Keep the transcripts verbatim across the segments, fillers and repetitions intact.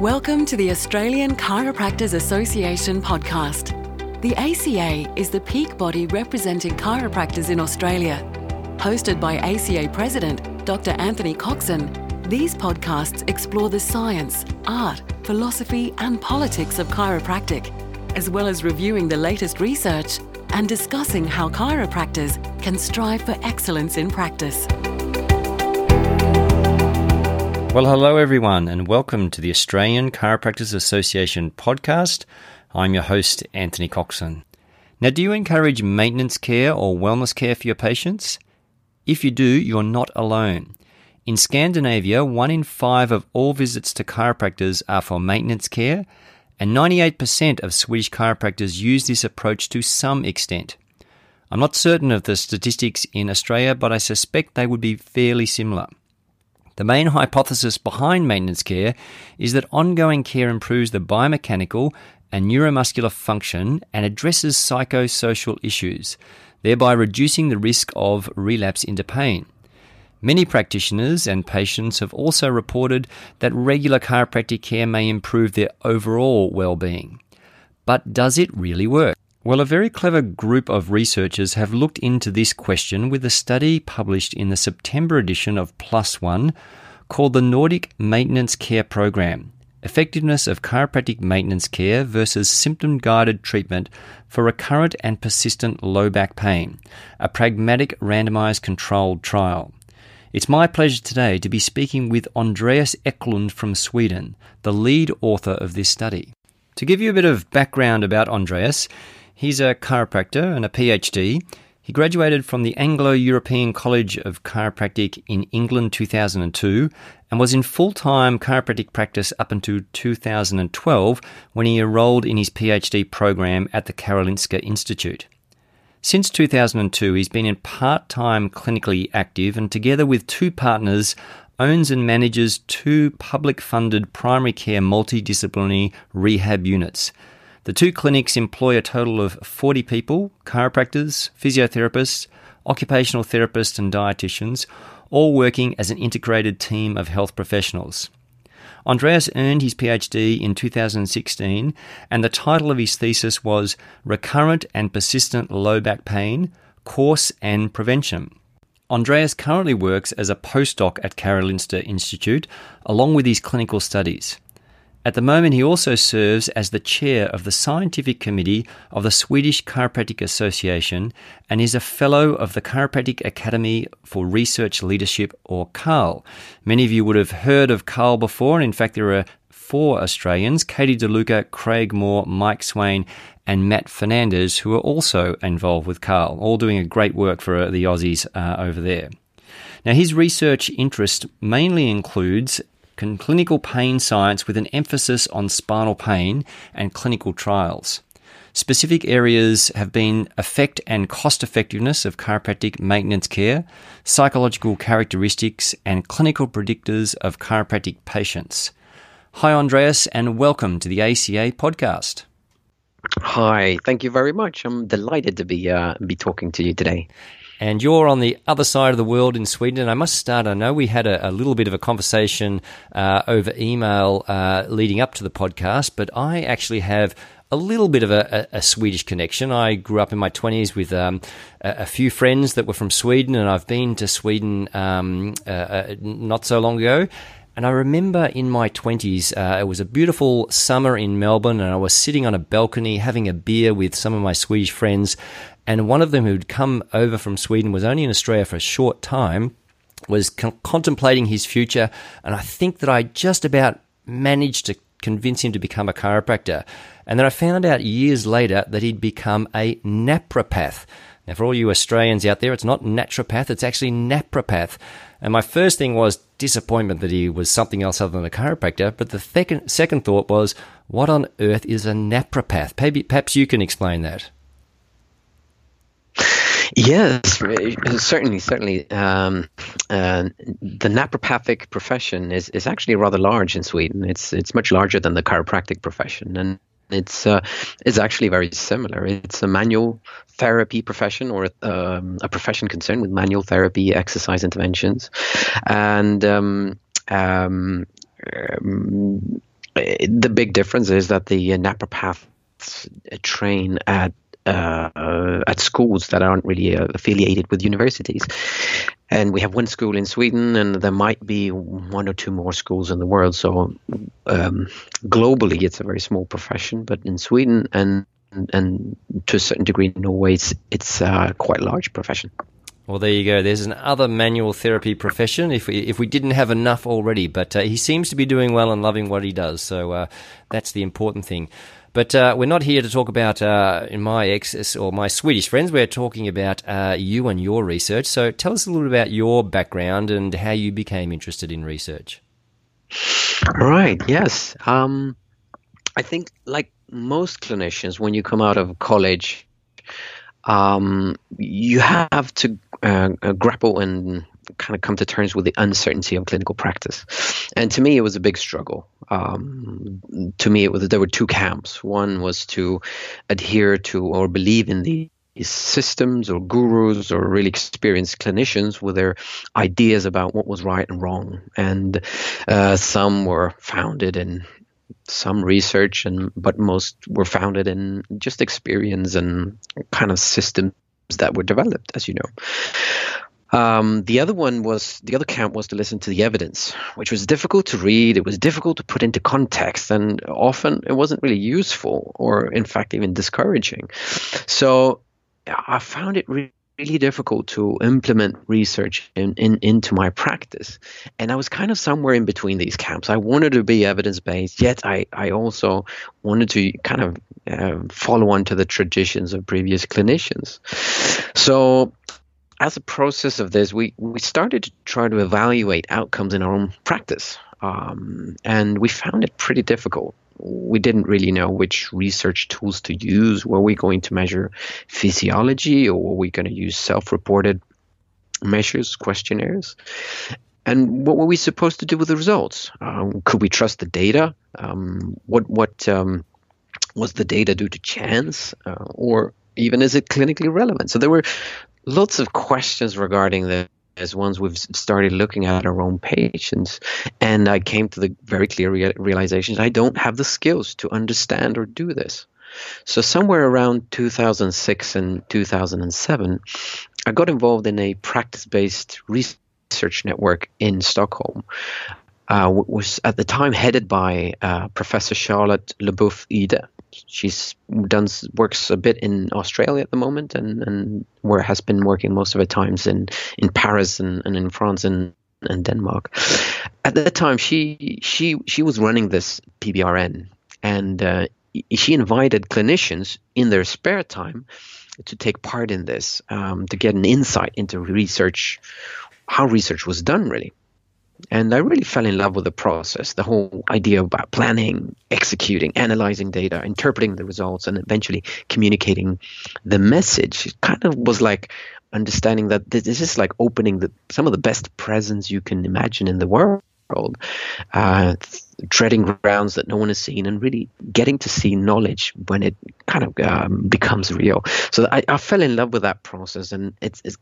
Welcome to the Australian Chiropractors Association podcast. The A C A is the peak body representing chiropractors in Australia. Hosted by A C A President Doctor Anthony Coxon, these podcasts explore the science, art, philosophy and politics of chiropractic, as well as reviewing the latest research and discussing how chiropractors can strive for excellence in practice. Well, hello everyone and welcome to the Australian Chiropractors Association podcast. I'm your host, Anthony Coxon. Now, do you encourage maintenance care or wellness care for your patients? If you do, you're not alone. In Scandinavia, one in five of all visits to chiropractors are for maintenance care, and ninety-eight percent of Swedish chiropractors use this approach to some extent. I'm not certain of the statistics in Australia, but I suspect they would be fairly similar. The main hypothesis behind maintenance care is that ongoing care improves the biomechanical and neuromuscular function and addresses psychosocial issues, thereby reducing the risk of relapse into pain. Many practitioners and patients have also reported that regular chiropractic care may improve their overall well-being. But does it really work? Well, a very clever group of researchers have looked into this question with a study published in the September edition of Plus One called the Nordic Maintenance Care Program, Effectiveness of Chiropractic Maintenance Care versus Symptom-Guided Treatment for Recurrent and Persistent Low Back Pain, a pragmatic randomized controlled trial. It's my pleasure today to be speaking with Andreas Eklund from Sweden, the lead author of this study. To give you a bit of background about Andreas, he's a chiropractor and a P H D. He graduated from the Anglo-European College of Chiropractic in England two thousand two and was in full-time chiropractic practice up until two thousand twelve when he enrolled in his P H D program at the Karolinska Institute. Since two thousand two, he's been in part-time clinically active and together with two partners, owns and manages two public-funded primary care multidisciplinary rehab units. The two clinics employ a total of forty people, chiropractors, physiotherapists, occupational therapists and dietitians, all working as an integrated team of health professionals. Andreas earned his P H D in two thousand sixteen, and the title of his thesis was Recurrent and Persistent Low Back Pain, Course and Prevention. Andreas currently works as a postdoc at Karolinska Institute, along with his clinical studies. At the moment, he also serves as the chair of the scientific committee of the Swedish Chiropractic Association and is a fellow of the Chiropractic Academy for Research Leadership, or C A L. Many of you would have heard of C A L before, and in fact, there are four Australians, Katie DeLuca, Craig Moore, Mike Swain, and Matt Fernandez, who are also involved with C A L, all doing a great work for the Aussies uh, over there. Now, his research interest mainly includes clinical pain science with an emphasis on spinal pain and clinical trials. Specific areas have been effect and cost-effectiveness of chiropractic maintenance care, psychological characteristics, and clinical predictors of chiropractic patients. Hi, Andreas, and welcome to the A C A podcast. Hi, thank you very much. I'm delighted to be uh, be talking to you today. And you're on the other side of the world in Sweden. And I must start, I know we had a, a little bit of a conversation uh, over email uh, leading up to the podcast, but I actually have a little bit of a, a, a Swedish connection. I grew up in my twenties with um, a, a few friends that were from Sweden, and I've been to Sweden um, uh, uh, not so long ago. And I remember in my twenties, uh, it was a beautiful summer in Melbourne, and I was sitting on a balcony having a beer with some of my Swedish friends. And one of them who'd come over from Sweden, was only in Australia for a short time, was con- contemplating his future. And I think that I just about managed to convince him to become a chiropractor. And then I found out years later that he'd become a napropath. Now, for all you Australians out there, it's not naturopath, it's actually napropath. And my first thing was disappointment that he was something else other than a chiropractor. But the second, second thought was, what on earth is a napropath? Maybe, perhaps you can explain that. Yes, certainly, certainly. Um, uh, the naturopathic profession is, is actually rather large in Sweden. It's it's much larger than the chiropractic profession, and it's uh, it's actually very similar. It's a manual therapy profession, or um, a profession concerned with manual therapy, exercise interventions, and um, um, um, the big difference is that the naturopaths train at uh, at schools that aren't really uh, affiliated with universities. And we have one school in Sweden, and there might be one or two more schools in the world. So um, globally, it's a very small profession, but in Sweden and and to a certain degree in Norway, it's, it's uh, quite a large profession. Well, there you go. There's another manual therapy profession, if we, if we didn't have enough already. But uh, he seems to be doing well and loving what he does, so uh, that's the important thing. But uh, we're not here to talk about uh, my ex or my Swedish friends. We're talking about uh, you and your research. So tell us a little about your background and how you became interested in research. Right, yes. Um, I think like most clinicians, when you come out of college, um, you have to uh, grapple and kind of come to terms with the uncertainty of clinical practice. And to me, it was a big struggle. Um, to me, it was, there were two camps. One was to adhere to or believe in these systems or gurus or really experienced clinicians with their ideas about what was right and wrong. And uh, some were founded in some research, and but most were founded in just experience and kind of systems that were developed, as you know. Um, the other one was, the other camp was to listen to the evidence, which was difficult to read. It was difficult to put into context, and often it wasn't really useful or, in fact, even discouraging. So I found it really, really difficult to implement research in, in, into my practice. And I was kind of somewhere in between these camps. I wanted to be evidence-based, yet I, I also wanted to kind of uh, follow on to the traditions of previous clinicians. So as a process of this, we, we started to try to evaluate outcomes in our own practice, um, and we found it pretty difficult. We didn't really know which research tools to use. Were we going to measure physiology, or were we going to use self-reported measures, questionnaires? And what were we supposed to do with the results? Um, could we trust the data? Um, what what um, was the data due to chance, uh, or even is it clinically relevant? So there were lots of questions regarding this once we've started looking at our own patients. And I came to the very clear re- realization I don't have the skills to understand or do this. So somewhere around two thousand six and two thousand seven, I got involved in a practice-based research network in Stockholm, uh, which was at the time headed by uh, Professor Charlotte Leboeuf-Ide. She's done works a bit in Australia at the moment, and, and where has been working most of her times in, in Paris and, and in France and, and Denmark. At that time, she she she was running this P B R N, and uh, she invited clinicians in their spare time to take part in this, um, to get an insight into research, how research was done, really. And I really fell in love with the process, the whole idea about planning, executing, analyzing data, interpreting the results, and eventually communicating the message. It kind of was like understanding that this is like opening the, some of the best presents you can imagine in the world, uh, treading grounds that no one has seen, and really getting to see knowledge when it kind of um, becomes real. So I, I fell in love with that process, and it's, it's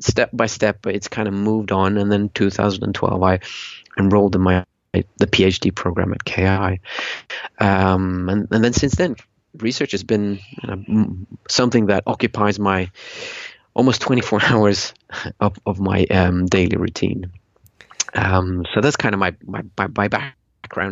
step by step, it's kind of moved on. And then two thousand twelve, I enrolled in my the PhD program at K I, um, and, and then since then, research has been you know, something that occupies my almost twenty-four hours of, of my um, daily routine. Um, so that's kind of my my, my, my background. background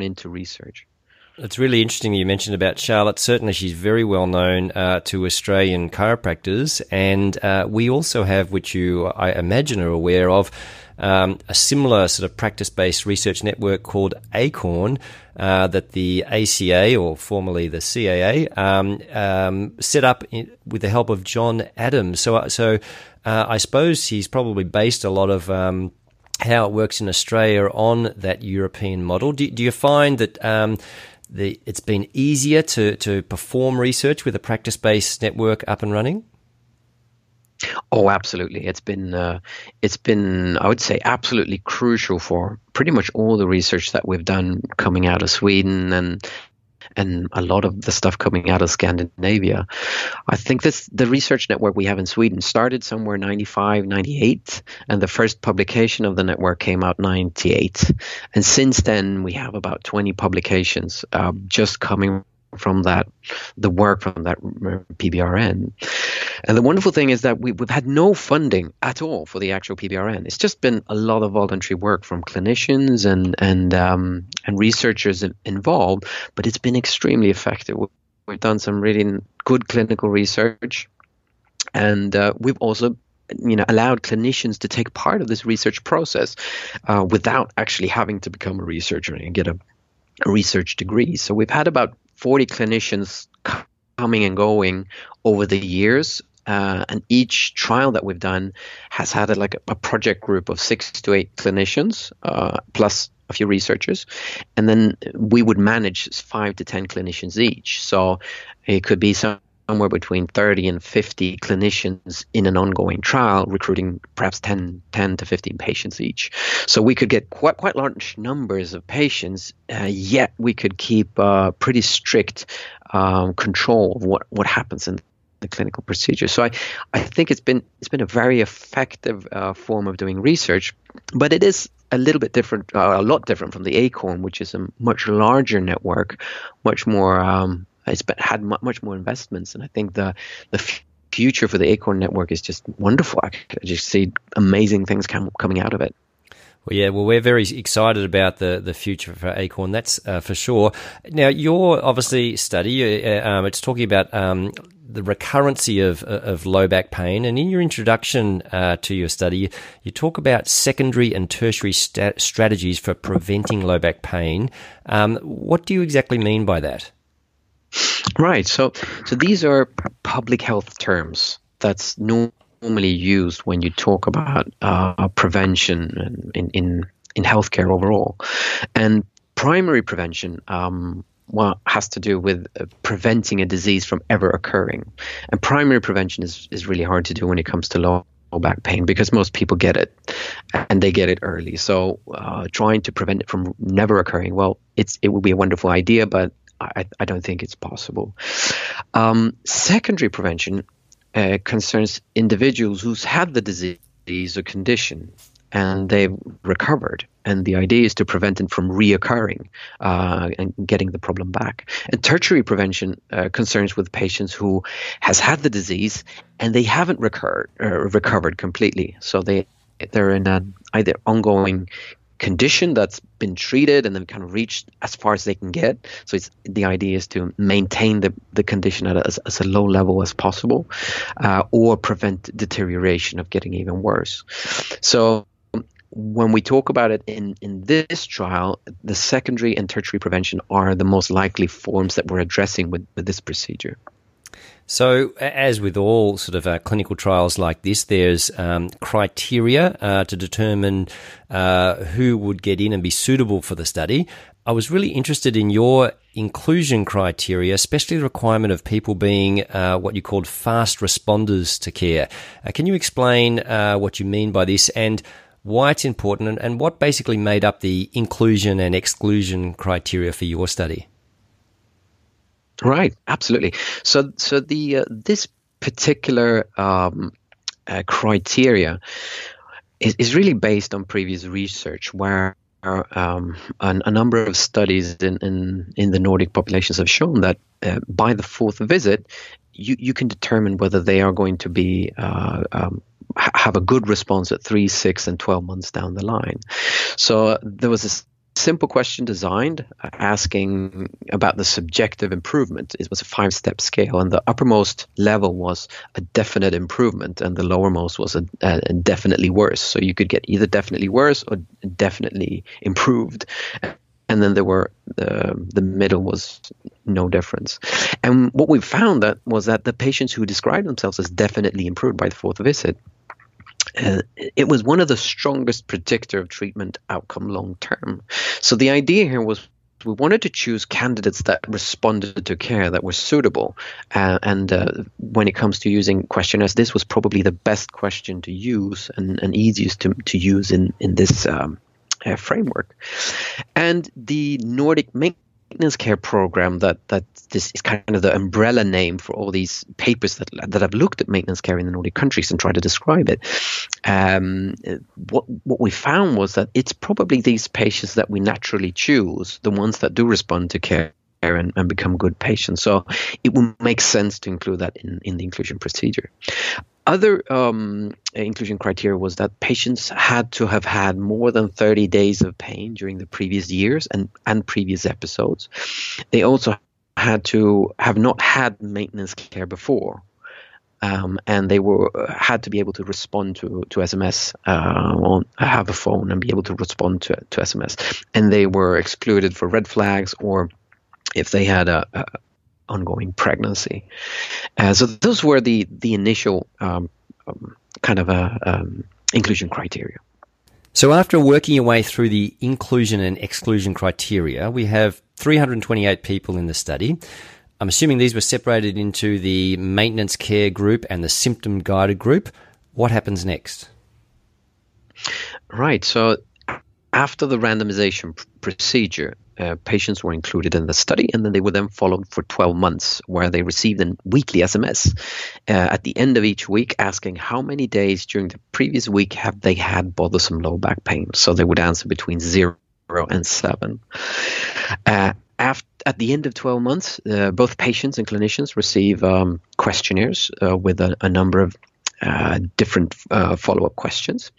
into research. It's really interesting you mentioned about Charlotte. Certainly, she's very well known uh, to Australian chiropractors, and uh, we also have, which you, I imagine, are aware of, um, a similar sort of practice-based research network called Acorn, uh, that the A C A, or formerly the C A A, um, um, set up in, with the help of John Adams. So, so uh, I suppose he's probably based a lot of Um, how it works in Australia on that European model. Do, do you find that um, the, it's been easier to, to perform research with a practice-based network up and running? Oh, absolutely. It's been, uh, it's been, I would say, absolutely crucial for pretty much all the research that we've done coming out of Sweden and and a lot of the stuff coming out of Scandinavia. I think this the research network we have in Sweden started somewhere ninety-five, ninety-eight, and the first publication of the network came out ninety-eight. And since then, we have about twenty publications uh, just coming from that, the work from that P B R N. And the wonderful thing is that we, we've had no funding at all for the actual P B R N. It's just been a lot of voluntary work from clinicians and and um, and researchers involved, but it's been extremely effective. We've done some really good clinical research, and uh, we've also you know, allowed clinicians to take part of this research process uh, without actually having to become a researcher and get a, a research degree. So we've had about forty clinicians coming and going over the years, uh, and each trial that we've done has had a, like a, a project group of six to eight clinicians uh, plus a few researchers, and then we would manage five to ten clinicians each. So it could be some somewhere between thirty and fifty clinicians in an ongoing trial, recruiting perhaps ten to fifteen patients each. So we could get quite quite large numbers of patients, uh, yet we could keep uh, pretty strict um, control of what, what happens in the clinical procedure. So I, I think it's been it's been a very effective uh, form of doing research, but it is a little bit different, uh, a lot different from the Acorn, which is a much larger network, much more... Um, It's had much more investments, and I think the the future for the Acorn Network is just wonderful. I just see amazing things come, coming out of it. Well, yeah, well, we're very excited about the, the future for Acorn, that's uh, for sure. Now, your, obviously, study, uh, um, it's talking about um, the recurrency of, of low back pain, and in your introduction uh, to your study, you talk about secondary and tertiary stat strategies for preventing low back pain. Um, what do you exactly mean by that? Right. So so these are public health terms that's normally used when you talk about uh, prevention in, in, in healthcare overall. And primary prevention um, well, has to do with preventing a disease from ever occurring. And primary prevention is, is really hard to do when it comes to low back pain because most people get it and they get it early. So uh, trying to prevent it from never occurring, well, it's it would be a wonderful idea, but I, I don't think it's possible. Um, secondary prevention uh, concerns individuals who's had the disease or condition and they've recovered. And the idea is to prevent it from reoccurring uh, and getting the problem back. And tertiary prevention uh, concerns with patients who has had the disease and they haven't recurred, uh, recovered completely. So they, they're in an either ongoing condition that's been treated and they've kind of reached as far as they can get. So it's the idea is to maintain the, the condition at as, as a low level as possible uh, or prevent deterioration of getting even worse. So when we talk about it in, in this trial, the secondary and tertiary prevention are the most likely forms that we're addressing with, with this procedure. So as with all sort of uh, clinical trials like this, there's um, criteria uh, to determine uh, who would get in and be suitable for the study. I was really interested in your inclusion criteria, especially the requirement of people being uh, what you called fast responders to care. Uh, can you explain uh, what you mean by this and why it's important and, and what basically made up the inclusion and exclusion criteria for your study? Right, absolutely. So, so the uh, this particular um, uh, criteria is, is really based on previous research, where um, an, a number of studies in, in in the Nordic populations have shown that uh, by the fourth visit, you you can determine whether they are going to be uh, um, have a good response at three, six, and twelve months down the line. So uh, there was a simple question designed uh, asking about the subjective improvement. It was a five-step scale, and the uppermost level was a definite improvement, and the lowermost was a, a definitely worse. So you could get either definitely worse or definitely improved, and then there were the the middle was no difference. And what we found that was that the patients who described themselves as definitely improved by the fourth visit, Uh, it was one of the strongest predictor of treatment outcome long term. So the idea here was we wanted to choose candidates that responded to care that were suitable. Uh, and uh, when it comes to using questionnaires, this was probably the best question to use and, and easiest to, to use in, in this um, uh, framework. And the Nordic Maintenance Maintenance Care Program, that that this is kind of the umbrella name for all these papers that that have looked at maintenance care in the Nordic countries and tried to describe it. Um, what what we found was that it's probably these patients that we naturally choose, the ones that do respond to care and, and become good patients. So it would make sense to include that in, in the inclusion procedure. Other um, inclusion criteria was that patients had to have had more than thirty days of pain during the previous years and, and previous episodes. They also had to have not had maintenance care before, um, and they were had to be able to respond to, to S M S, uh, on, have a phone and be able to respond to, to S M S. And they were excluded for red flags or if they had a... a ongoing pregnancy. Uh, so those were the the initial um, um, kind of a, um, inclusion criteria. So after working your way through the inclusion and exclusion criteria, we have three hundred twenty-eight people in the study. I'm assuming these were separated into the maintenance care group and the symptom guided group. What happens next? Right. So after the randomization pr- procedure, Uh, patients were included in the study, and then they were then followed for twelve months, where they received a weekly S M S uh, at the end of each week asking how many days during the previous week have they had bothersome low back pain. So they would answer between zero and seven. Uh, after, at the end of twelve months, uh, both patients and clinicians receive um, questionnaires uh, with a, a number of Uh, different uh, follow-up questions.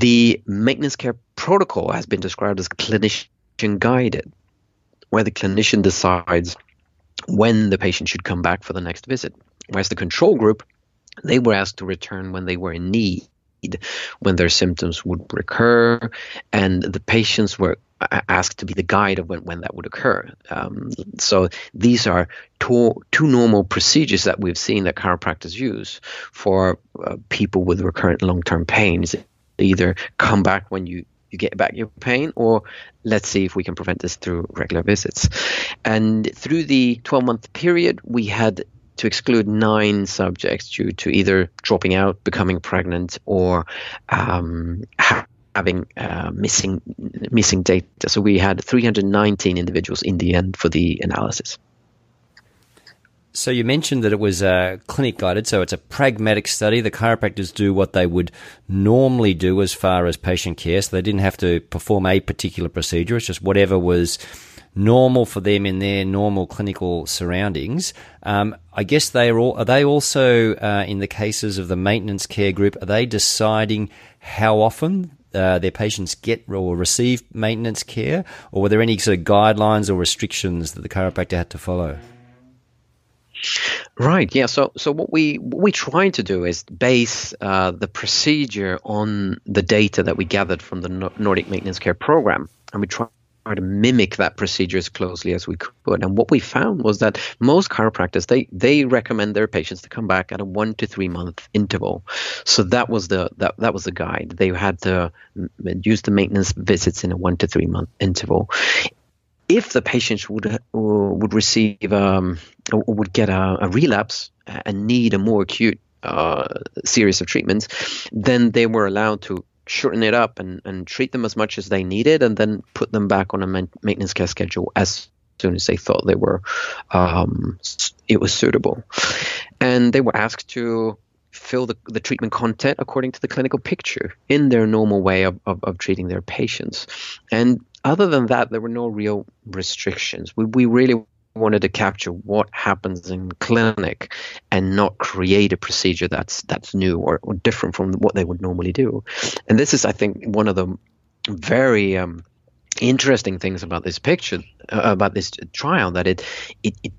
The maintenance care protocol has been described as clinician-guided, where the clinician decides when the patient should come back for the next visit, whereas the control group, they were asked to return when they were in need, when their symptoms would recur, and the patients were asked to be the guide of when, when that would occur. Um, so these are two, two normal procedures that we've seen that chiropractors use for uh, people with recurrent long-term pains. Either come back when you, you get back your pain, or let's see if we can prevent this through regular visits. And through the twelve-month period, we had to exclude nine subjects due to either dropping out, becoming pregnant, or um, having uh, missing missing data. So we had three hundred nineteen individuals in the end for the analysis. So you mentioned that it was uh, clinic-guided, so it's a pragmatic study. The chiropractors do what they would normally do as far as patient care, so they didn't have to perform a particular procedure. It's just whatever was normal for them in their normal clinical surroundings. Um, I guess they are all, are they also, uh, in the cases of the maintenance care group, are they deciding how often uh, their patients get or receive maintenance care? Or were there any sort of guidelines or restrictions that the chiropractor had to follow? Right. Yeah. So, so what we what we try to do is base uh, the procedure on the data that we gathered from the Nordic Maintenance Care Program, and we try to mimic that procedure as closely as we could. And what we found was that most chiropractors, they they recommend their patients to come back at a one to three month interval. So that was the that, that was the guide. They had to use the maintenance visits in a one to three month interval. If the patient would would receive um or would get a, a relapse and need a more acute uh, series of treatments, then they were allowed to shorten it up and, and treat them as much as they needed, and then put them back on a maintenance care schedule as soon as they thought they were um, it was suitable. And they were asked to fill the, the treatment content according to the clinical picture in their normal way of, of, of treating their patients. And other than that, there were no real restrictions. We, we really wanted to capture what happens in clinic and not create a procedure that's that's new or, or different from what they would normally do. And this is, I think, one of the very um, interesting things about this picture, uh, about this trial, that it, it it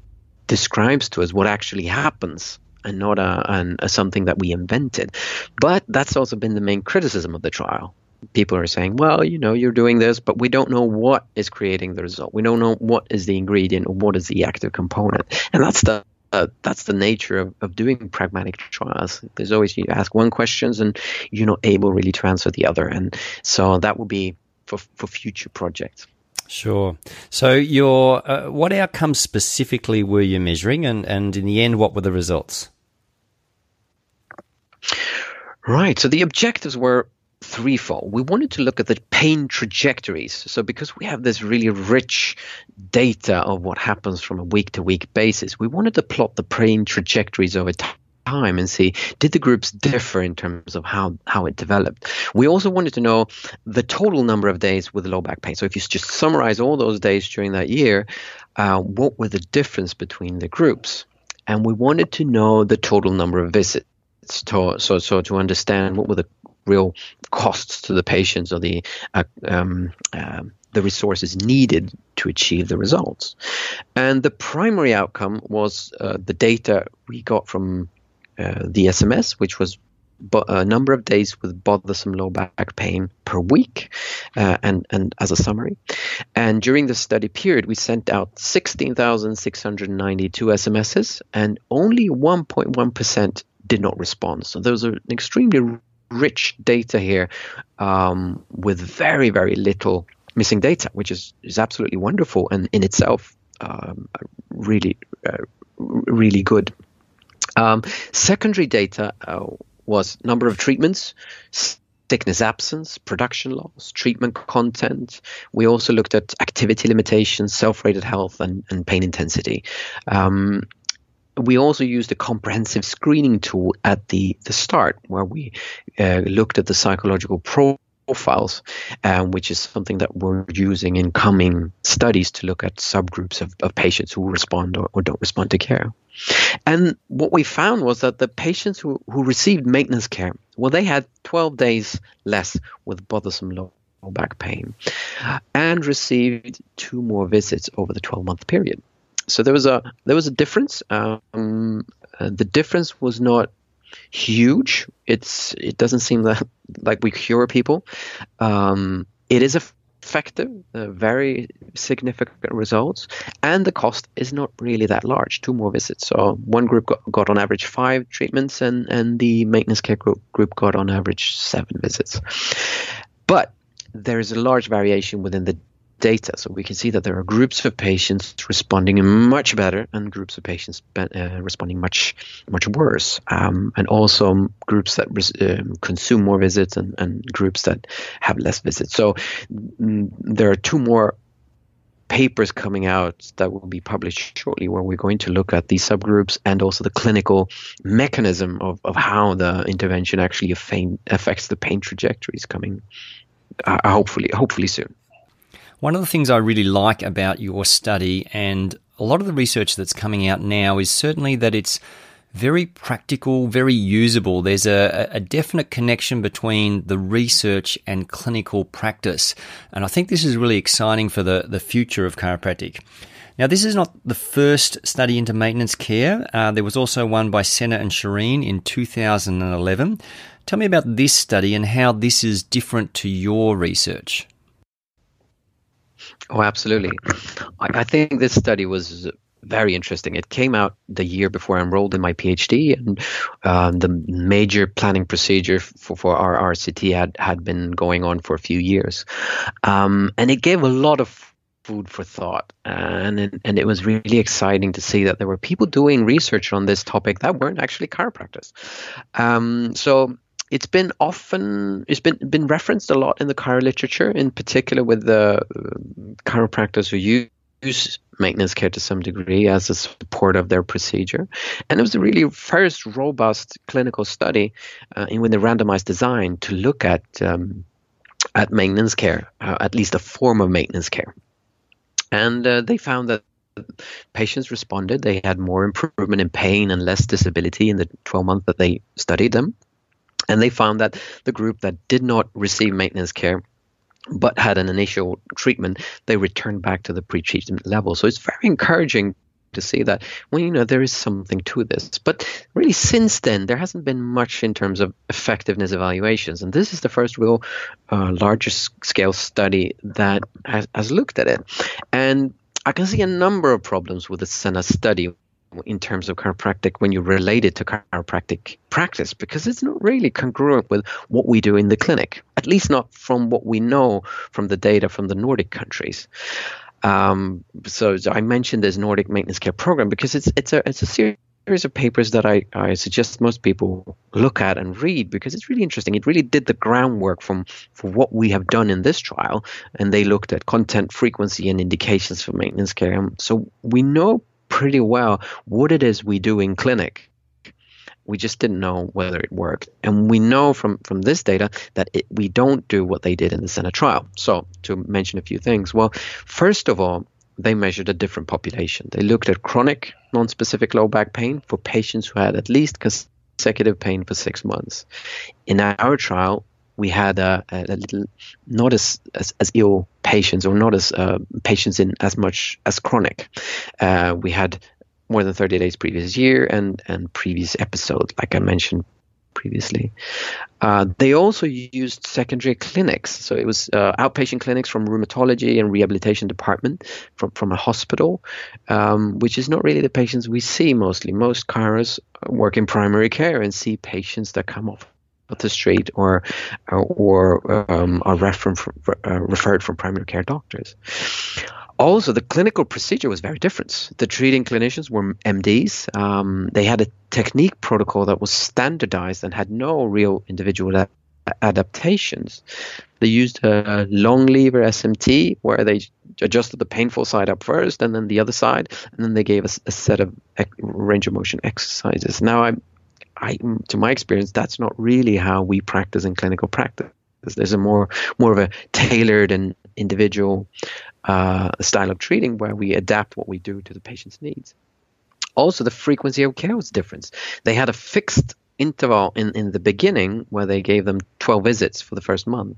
describes to us what actually happens and not a, an, a something that we invented. But that's also been the main criticism of the trial. People are saying, well, you know, you're doing this, but we don't know what is creating the result. We don't know what is the ingredient or what is the active component. And that's the uh, that's the nature of, of doing pragmatic trials. There's always, you ask one question and you're not able really to answer the other. And so that will be for, for future projects. Sure. So your uh, what outcomes specifically were you measuring? And, and in the end, what were the results? Right. So the objectives were threefold. We wanted to look at the pain trajectories. So because we have this really rich data of what happens from a week-to-week basis, we wanted to plot the pain trajectories over time. time and see, did the groups differ in terms of how, how it developed? We also wanted to know the total number of days with low back pain. So if you just summarize all those days during that year, uh, what were the difference between the groups? And we wanted to know the total number of visits to, so, so to understand what were the real costs to the patients or the uh, um, uh, the resources needed to achieve the results. And the primary outcome was uh, the data we got from Uh, the S M S, which was bo- a number of days with bothersome low back pain per week, uh, and, and as a summary. And during the study period, we sent out sixteen thousand six hundred ninety-two S M Ses, and only one point one percent did not respond. So those are extremely rich data here, um, with very, very little missing data, which is, is absolutely wonderful and in itself um, really, uh, really good. Um, secondary data uh, was number of treatments, sickness absence, production loss, treatment content. We also looked at activity limitations, self-rated health, and, and pain intensity. Um, we also used a comprehensive screening tool at the, the start, where we uh, looked at the psychological profiles, um, which is something that we're using in coming studies to look at subgroups of, of patients who respond or, or don't respond to care. And what we found was that the patients who, who received maintenance care, well, they had twelve days less with bothersome low back pain and received two more visits over the twelve-month period. So there was a there was a difference. Um, the difference was not huge. It's it doesn't seem that like we cure people. Um, it is a effective, uh, very significant results, and the cost is not really that large, two more visits. So one group got, got on average five treatments, and, and the maintenance care group, group got on average seven visits. But there is a large variation within the data. So we can see that there are groups of patients responding much better and groups of patients uh, responding much, much worse. Um, and also groups that res- uh, consume more visits and, and groups that have less visits. So mm, there are two more papers coming out that will be published shortly, where we're going to look at these subgroups and also the clinical mechanism of, of how the intervention actually affects the pain trajectories coming uh, hopefully, hopefully soon. One of the things I really like about your study, and a lot of the research that's coming out now, is certainly that it's very practical, very usable. There's a, a definite connection between the research and clinical practice. And I think this is really exciting for the, the future of chiropractic. Now, this is not the first study into maintenance care. Uh, there was also one by SENA and Shireen in two thousand eleven. Tell me about this study and how this is different to your research. Oh, absolutely. I, I think this study was very interesting. It came out the year before I enrolled in my PhD, and uh, the major planning procedure for, for our R C T had, had been going on for a few years. Um, and it gave a lot of food for thought. And it, and it was really exciting to see that there were people doing research on this topic that weren't actually chiropractors. Um, so It's been often it's been been referenced a lot in the chiro literature, in particular with the chiropractors who use maintenance care to some degree as a support of their procedure. And it was a really first robust clinical study uh, in with a randomized design to look at um, at maintenance care, uh, at least a form of maintenance care. And uh, they found that patients responded. They had more improvement in pain and less disability in the twelve months that they studied them. And they found that the group that did not receive maintenance care but had an initial treatment, they returned back to the pre-treatment level. So it's very encouraging to see that, well, you know, there is something to this. But really, since then, there hasn't been much in terms of effectiveness evaluations. And this is the first real uh, larger scale study that has, has looked at it. And I can see a number of problems with the SENA study in terms of chiropractic, when you relate it to chiropractic practice, because it's not really congruent with what we do in the clinic, at least not from what we know from the data from the Nordic countries. Um, so, so I mentioned this Nordic Maintenance Care Program because it's it's a it's a series series of papers that I, I suggest most people look at and read, because it's really interesting. It really did the groundwork from for what we have done in this trial, and they looked at content, frequency, and indications for maintenance care. Um, so we know pretty well what it is we do in clinic. We just didn't know whether it worked. And we know from, from this data that it, we don't do what they did in the SENA trial. So to mention a few things, well, first of all, they measured a different population. They looked at chronic non-specific low back pain for patients who had at least consecutive pain for six months. In our trial, we had a, a, a little, not as, as, as ill patients, or not as uh, patients in as much as chronic. Uh, we had more than thirty days previous year and, and previous episode, like I mentioned previously. Uh, they also used secondary clinics. So it was uh, outpatient clinics from rheumatology and rehabilitation department from, from a hospital, um, which is not really the patients we see mostly. Most chiros work in primary care and see patients that come off the street or or um, are refer- uh, referred from primary care doctors. Also, the clinical procedure was very different. The treating clinicians were M Ds. Um, they had a technique protocol that was standardized and had no real individual a- adaptations. They used a long lever S M T, where they adjusted the painful side up first and then the other side, and then they gave us a, a set of ec- range of motion exercises. Now, I, I, to my experience, that's not really how we practice in clinical practice. There's a more more of a tailored and individual uh, style of treating, where we adapt what we do to the patient's needs. Also, the frequency of care was different. They had a fixed interval in, in the beginning, where they gave them twelve visits for the first month.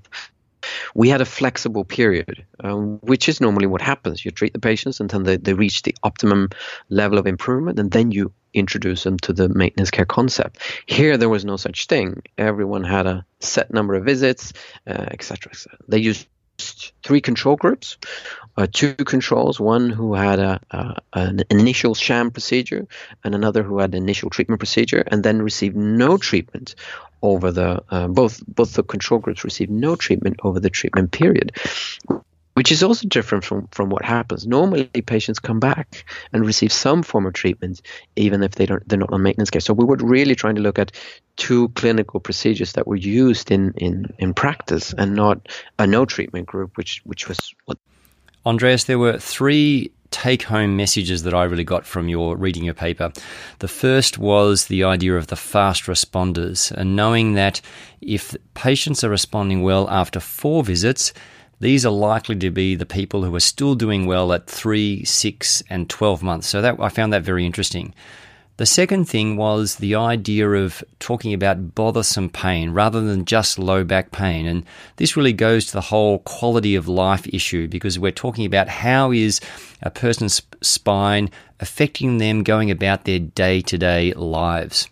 We had a flexible period, um, which is normally what happens. You treat the patients until they, they reach the optimum level of improvement, and then you introduce them to the maintenance care concept. Here, there was no such thing. Everyone had a set number of visits, uh, et cetera, et cetera. They used three control groups, uh, two controls, one who had a, a, an initial sham procedure and another who had an initial treatment procedure, and then received no treatment over the, uh, both both the control groups received no treatment over the treatment period, which is also different from, from what happens. Normally, patients come back and receive some form of treatment, even if they don't, they're not on maintenance care. So we were really trying to look at two clinical procedures that were used in, in, in practice, and not a no treatment group, which, which was what. Andreas, there were three take-home messages that I really got from your reading your paper. The first was the idea of the fast responders, and knowing that if patients are responding well after four visits, these are likely to be the people who are still doing well at three, six, and twelve months. So that I found that very interesting. The second thing was the idea of talking about bothersome pain rather than just low back pain. And this really goes to the whole quality of life issue, because we're talking about how is a person's spine affecting them going about their day-to-day lives.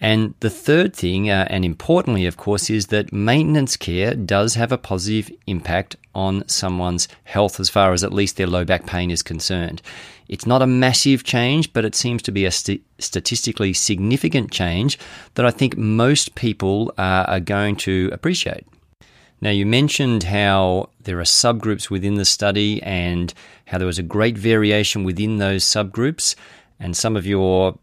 And the third thing, uh, and importantly, of course, is that maintenance care does have a positive impact on someone's health, as far as at least their low back pain is concerned. It's not a massive change, but it seems to be a st- statistically significant change that I think most people uh, are going to appreciate. Now, you mentioned how there are subgroups within the study and how there was a great variation within those subgroups, and some of your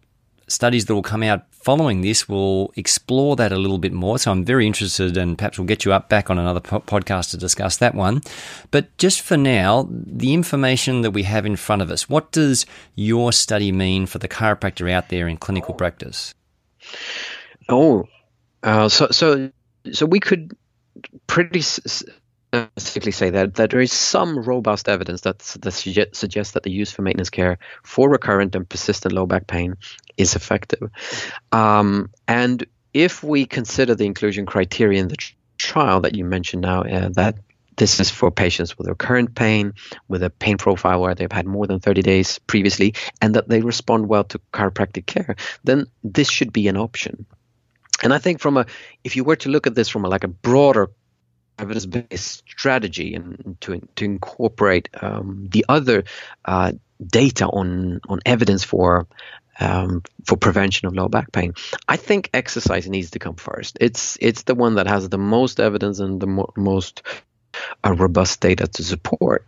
studies that will come out following this will explore that a little bit more. So I'm very interested, and perhaps we'll get you up back on another po- podcast to discuss that one. But just for now, the information that we have in front of us, what does your study mean for the chiropractor out there in clinical practice? Oh, uh, so so so we could pretty specifically say that, that there is some robust evidence that, that suggests that the use for maintenance care for recurrent and persistent low back pain is effective. Um, and if we consider the inclusion criteria in the tr- trial that you mentioned now, uh, that this is for patients with recurrent pain, with a pain profile where they've had more than thirty days previously, and that they respond well to chiropractic care, then this should be an option. And I think from a, if you were to look at this from a, like a broader evidence-based strategy, and to to incorporate um, the other uh, data on on evidence for Um, for prevention of low back pain, I think exercise needs to come first. It's it's the one that has the most evidence and the mo- most uh, robust data to support.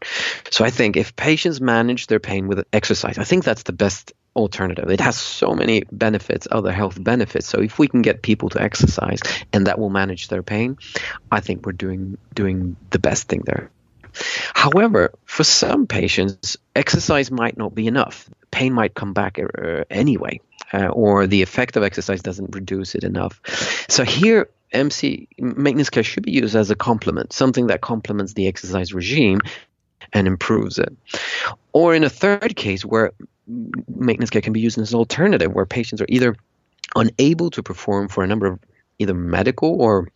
So I think if patients manage their pain with exercise, I think that's the best alternative. It has so many benefits, other health benefits. So if we can get people to exercise and that will manage their pain, I think we're doing doing the best thing there. However, for some patients, exercise might not be enough. Pain might come back uh, anyway, uh, or the effect of exercise doesn't reduce it enough. So here, M C maintenance care should be used as a complement, something that complements the exercise regime and improves it. Or in a third case, where maintenance care can be used as an alternative, where patients are either unable to perform for a number of either medical or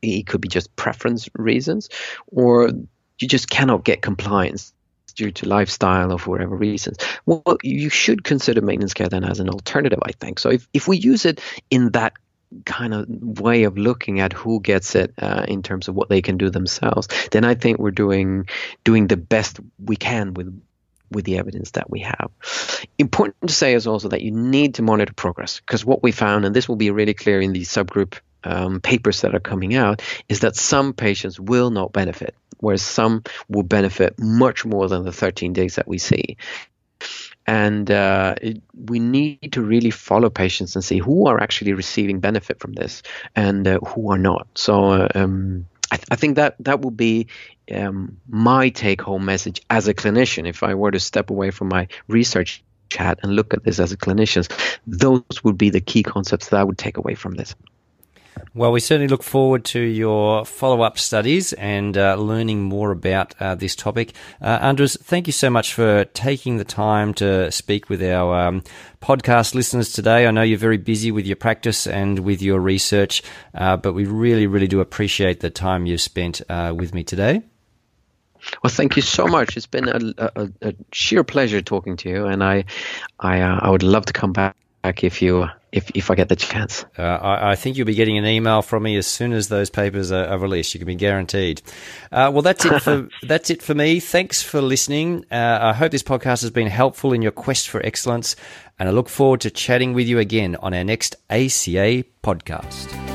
it could be just preference reasons, or you just cannot get compliance due to lifestyle or for whatever reasons. Well, you should consider maintenance care then as an alternative, I think. So if, if we use it in that kind of way of looking at who gets it uh, in terms of what they can do themselves, then I think we're doing doing the best we can with with the evidence that we have. Important to say is also that you need to monitor progress, because what we found, and this will be really clear in the subgroup um, papers that are coming out, is that some patients will not benefit, whereas some will benefit much more than the thirteen days that we see. And uh, it, we need to really follow patients and see who are actually receiving benefit from this and uh, who are not. So uh, um, I, th- I think that that will be um, my take-home message as a clinician. If I were to step away from my research chat and look at this as a clinician, those would be the key concepts that I would take away from this. Well, we certainly look forward to your follow-up studies and uh, learning more about uh, this topic. Uh, Andreas, thank you so much for taking the time to speak with our um, podcast listeners today. I know you're very busy with your practice and with your research, uh, but we really, really do appreciate the time you've spent uh, with me today. Well, thank you so much. It's been a, a, a sheer pleasure talking to you, and I, I, uh, I would love to come back if you... If, if I get the chance. Uh, I, I think you'll be getting an email from me as soon as those papers are, are released. You can be guaranteed. Uh, well, that's it for that's it for me. Thanks for listening. Uh, I hope this podcast has been helpful in your quest for excellence, and I look forward to chatting with you again on our next A C A podcast.